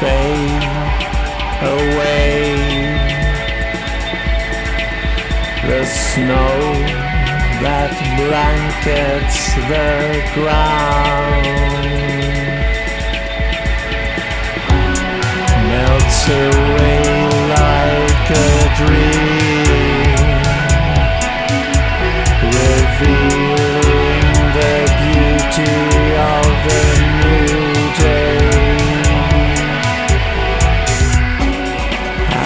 fade away. The snow that blankets the ground melts away like a dream, revealing the beauty of the new day.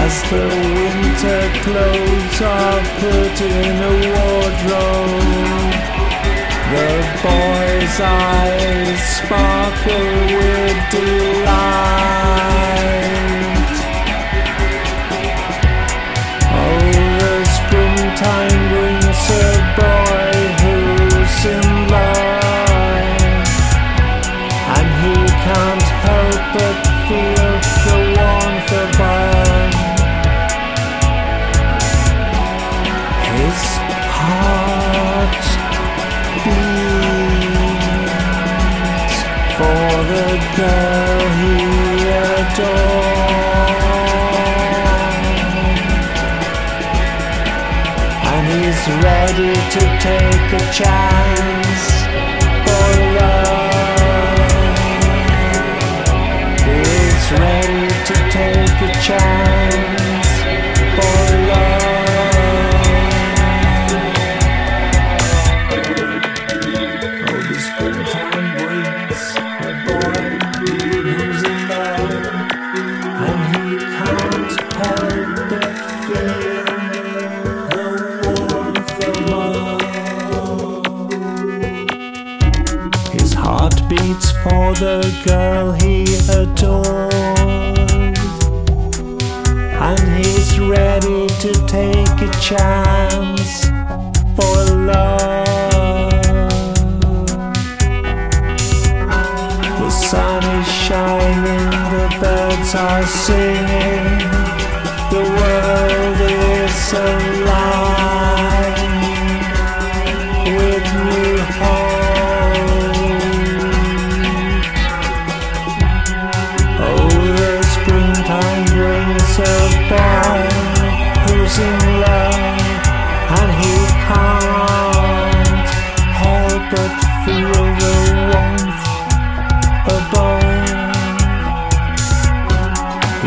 As the winter clothes are put in a wardrobe, the boy's eyes sparkle with delight. Oh, the springtime brings a boy who's in love, and he can't help but feel the warmth above. His heart beats for the girl he adored, and he's ready to take a chance for love. He's ready to take a chance for love. For the girl he adored, and he's ready to take a chance for love. The sun is shining, the birds are singing, the world is alive with new hope. A boy who's in love, and he can't help but feel the warmth above.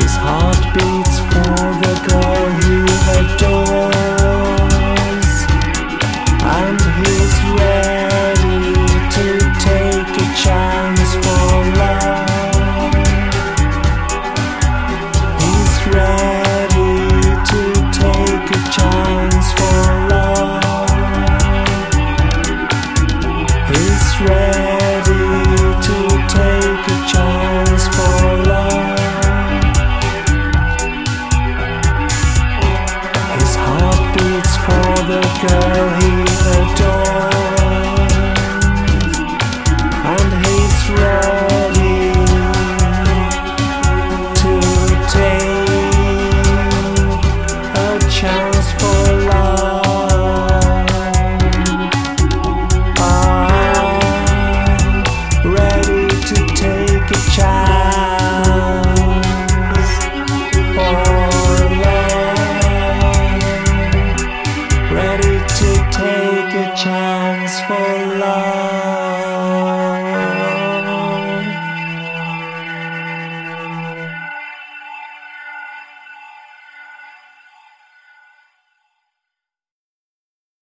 His heart beats for the girl he adores, and he's ready to take a chance for love. Chance for love is rare.